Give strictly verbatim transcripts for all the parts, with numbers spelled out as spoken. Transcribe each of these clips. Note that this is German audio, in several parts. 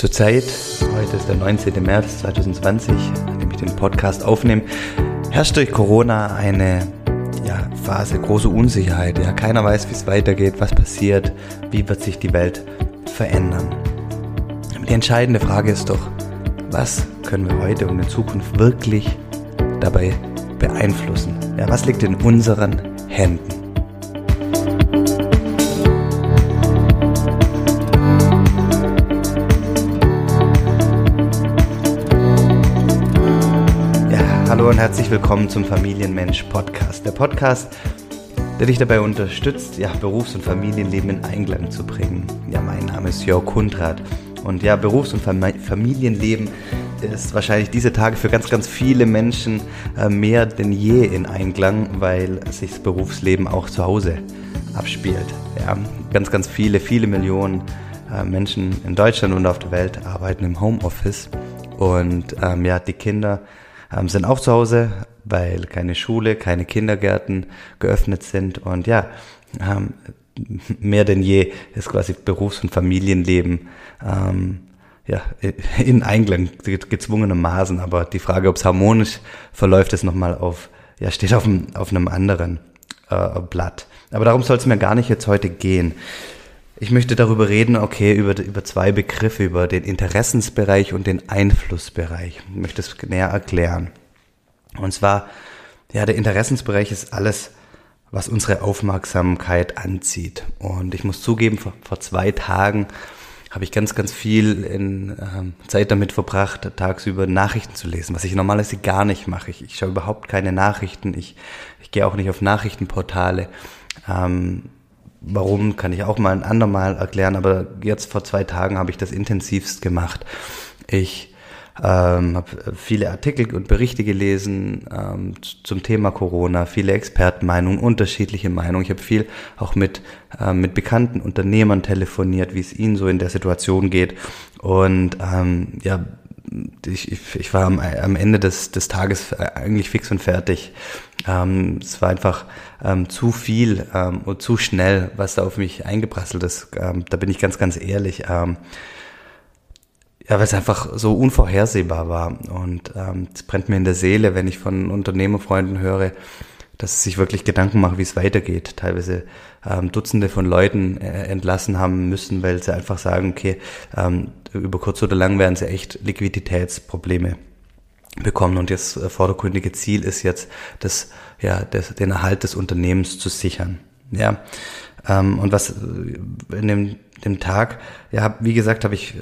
Zurzeit, heute ist der neunzehnter März zweitausendzwanzig, an dem ich den Podcast aufnehme, herrscht durch Corona eine ja, Phase große Unsicherheit. Ja, keiner weiß, wie es weitergeht, was passiert, wie wird sich die Welt verändern. Die entscheidende Frage ist doch, was können wir heute und in Zukunft wirklich dabei beeinflussen? Ja, was liegt in unseren Händen? Ja, hallo und herzlich willkommen zum Familienmensch-Podcast. Der Podcast, der dich dabei unterstützt, ja, Berufs- und Familienleben in Einklang zu bringen. Ja, mein Name ist Jörg Huntrad. Und ja, Berufs- und Familienleben ist wahrscheinlich diese Tage für ganz, ganz viele Menschen mehr denn je in Einklang, weil sich das Berufsleben auch zu Hause abspielt. Ja, ganz, ganz viele, viele Millionen Menschen in Deutschland und auf der Welt arbeiten im Homeoffice. Und ähm, ja, die Kinder ähm, sind auch zu Hause, weil keine Schule, keine Kindergärten geöffnet sind. Und ja, ähm, mehr denn je ist quasi Berufs- und Familienleben ähm, ja, in Einklang gezwungenermaßen, aber die Frage, ob es harmonisch verläuft, ist nochmal auf, ja, steht auf, dem, auf einem anderen äh, Blatt. Aber darum soll es mir gar nicht jetzt heute gehen. Ich möchte darüber reden, okay, über, über zwei Begriffe, über den Interessensbereich und den Einflussbereich. Ich möchte es näher erklären. Und zwar, ja, der Interessensbereich ist alles, was unsere Aufmerksamkeit anzieht. Und ich muss zugeben, vor, vor zwei Tagen habe ich ganz, ganz viel in, ähm, Zeit damit verbracht, tagsüber Nachrichten zu lesen, was ich normalerweise gar nicht mache. Ich, ich schaue überhaupt keine Nachrichten, ich, ich gehe auch nicht auf Nachrichtenportale. Ähm, warum, kann ich auch mal ein andermal erklären, aber jetzt vor zwei Tagen habe ich das intensivst gemacht. Ich Ähm, habe viele Artikel und Berichte gelesen ähm, zum Thema Corona, viele Expertenmeinungen, unterschiedliche Meinungen. Ich habe viel auch mit ähm, mit bekannten Unternehmern telefoniert, wie es ihnen so in der Situation geht. Und ähm, ja, ich, ich, ich war am, am Ende des des Tages eigentlich fix und fertig. Ähm, es war einfach ähm, zu viel ähm, und zu schnell, was da auf mich eingeprasselt ist. Ähm, da bin ich ganz, ganz ehrlich. Ähm, Ja, weil es einfach so unvorhersehbar war. Und ähm, es brennt mir in der Seele, wenn ich von Unternehmerfreunden höre, dass sie sich wirklich Gedanken machen, wie es weitergeht. Teilweise ähm, Dutzende von Leuten äh, entlassen haben müssen, weil sie einfach sagen, okay, ähm, über kurz oder lang werden sie echt Liquiditätsprobleme bekommen. Und das äh, vordergründige Ziel ist jetzt, das, ja, das, den Erhalt des Unternehmens zu sichern. Ja, ähm, und was in dem dem Tag, ja, wie gesagt, habe ich,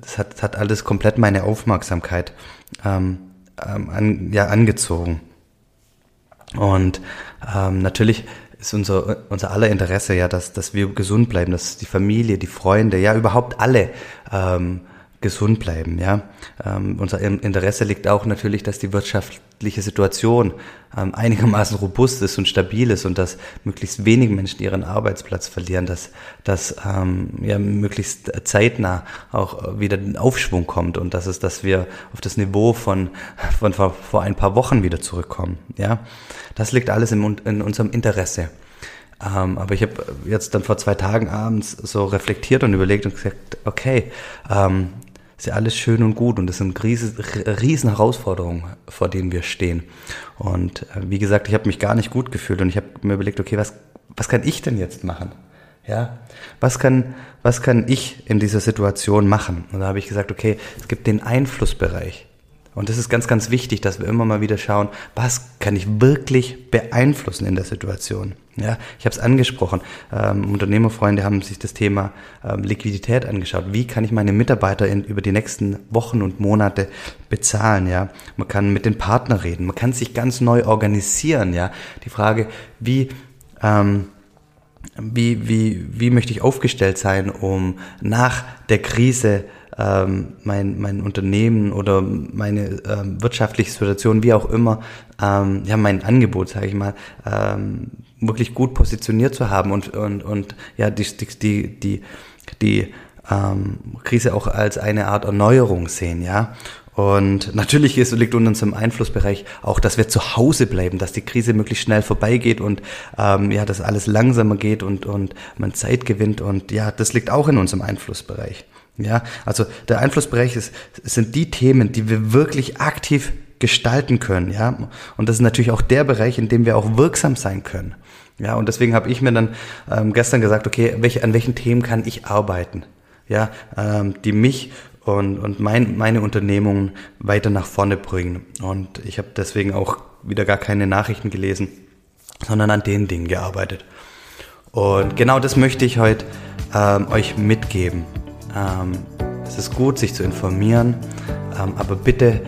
das hat, hat alles komplett meine Aufmerksamkeit ähm, an, ja, angezogen. Und ähm, natürlich ist unser unser aller Interesse ja, dass dass wir gesund bleiben, dass die Familie, die Freunde, ja überhaupt alle ähm, gesund bleiben. Ja, ähm, unser Interesse liegt auch natürlich, dass die wirtschaftliche Situation ähm, einigermaßen robust ist und stabil ist und dass möglichst wenig Menschen ihren Arbeitsplatz verlieren, dass dass ähm, ja möglichst zeitnah auch wieder ein Aufschwung kommt und dass es, dass wir auf das Niveau von von vor, vor ein paar Wochen wieder zurückkommen. Ja, das liegt alles in, in unserem Interesse. Ähm, aber ich habe jetzt dann vor zwei Tagen abends so reflektiert und überlegt und gesagt, okay, ähm, ist ja alles schön und gut und das sind riesen, riesen Herausforderungen, vor denen wir stehen. Und äh, wie gesagt, ich habe mich gar nicht gut gefühlt und ich habe mir überlegt, okay, was was kann ich denn jetzt machen? Ja, was kann was kann ich in dieser Situation machen? Und da habe ich gesagt, okay, es gibt den Einflussbereich. Und das ist ganz, ganz wichtig, dass wir immer mal wieder schauen, was kann ich wirklich beeinflussen in der Situation. Ja, ich habe es angesprochen, ähm, Unternehmerfreunde haben sich das Thema ähm, Liquidität angeschaut. Wie kann ich meine Mitarbeiter in, über die nächsten Wochen und Monate bezahlen? Ja, man kann mit den Partnern reden, man kann sich ganz neu organisieren. Ja, die Frage, wie ähm, wie wie wie möchte ich aufgestellt sein, um nach der Krise Ähm, mein mein Unternehmen oder meine ähm, wirtschaftliche Situation, wie auch immer, ähm, ja, mein Angebot, sage ich mal, ähm, wirklich gut positioniert zu haben und und und ja die die die die ähm, Krise auch als eine Art Erneuerung sehen, ja. Und natürlich ist, liegt unter unserem Einflussbereich auch, dass wir zu Hause bleiben, dass die Krise möglichst schnell vorbeigeht und ähm, ja, dass alles langsamer geht und und man Zeit gewinnt und ja, das liegt auch in unserem Einflussbereich. Ja, also der Einflussbereich ist, sind die Themen, die wir wirklich aktiv gestalten können, ja. Und das ist natürlich auch der Bereich, in dem wir auch wirksam sein können. Ja, und deswegen habe ich mir dann ähm, gestern gesagt, okay, welche, an welchen Themen kann ich arbeiten, ja, ähm, die mich und, und mein, meine Unternehmungen weiter nach vorne bringen. Und ich habe deswegen auch wieder gar keine Nachrichten gelesen, sondern an den Dingen gearbeitet. Und genau das möchte ich heute ähm, euch mitgeben. Ähm, es ist gut, sich zu informieren, ähm, aber bitte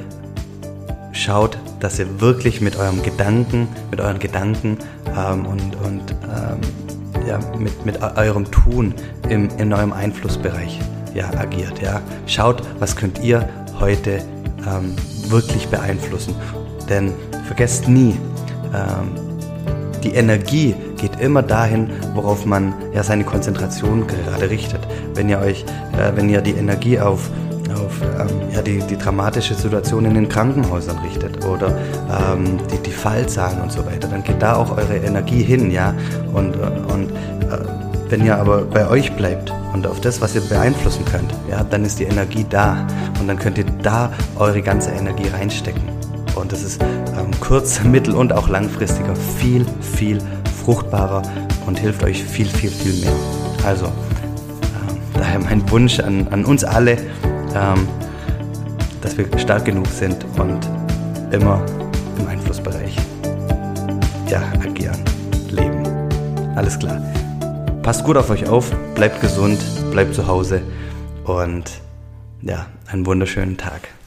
schaut, dass ihr wirklich mit eurem Gedanken, mit euren Gedanken ähm, und, und ähm, ja, mit, mit eurem Tun im, in eurem Einflussbereich ja, agiert. Ja. Schaut, was könnt ihr heute ähm, wirklich beeinflussen. Denn vergesst nie, ähm, die Energie geht immer dahin, worauf man ja seine Konzentration gerade richtet. Wenn ihr euch, äh, wenn ihr die Energie auf auf ähm, ja, die, die dramatische Situation in den Krankenhäusern richtet oder ähm, die, die Fallzahlen und so weiter, dann geht da auch eure Energie hin, ja. Und, und äh, wenn ihr aber bei euch bleibt und auf das, was ihr beeinflussen könnt, ja, dann ist die Energie da und dann könnt ihr da eure ganze Energie reinstecken. Und das ist ähm, kurz-, mittel- und auch langfristiger viel, viel fruchtbarer und hilft euch viel, viel, viel mehr. Also, ähm, daher mein Wunsch an, an uns alle, Ähm, dass wir stark genug sind und immer im Einflussbereich ja, agieren, leben. Alles klar. Passt gut auf euch auf, bleibt gesund, bleibt zu Hause und ja, einen wunderschönen Tag.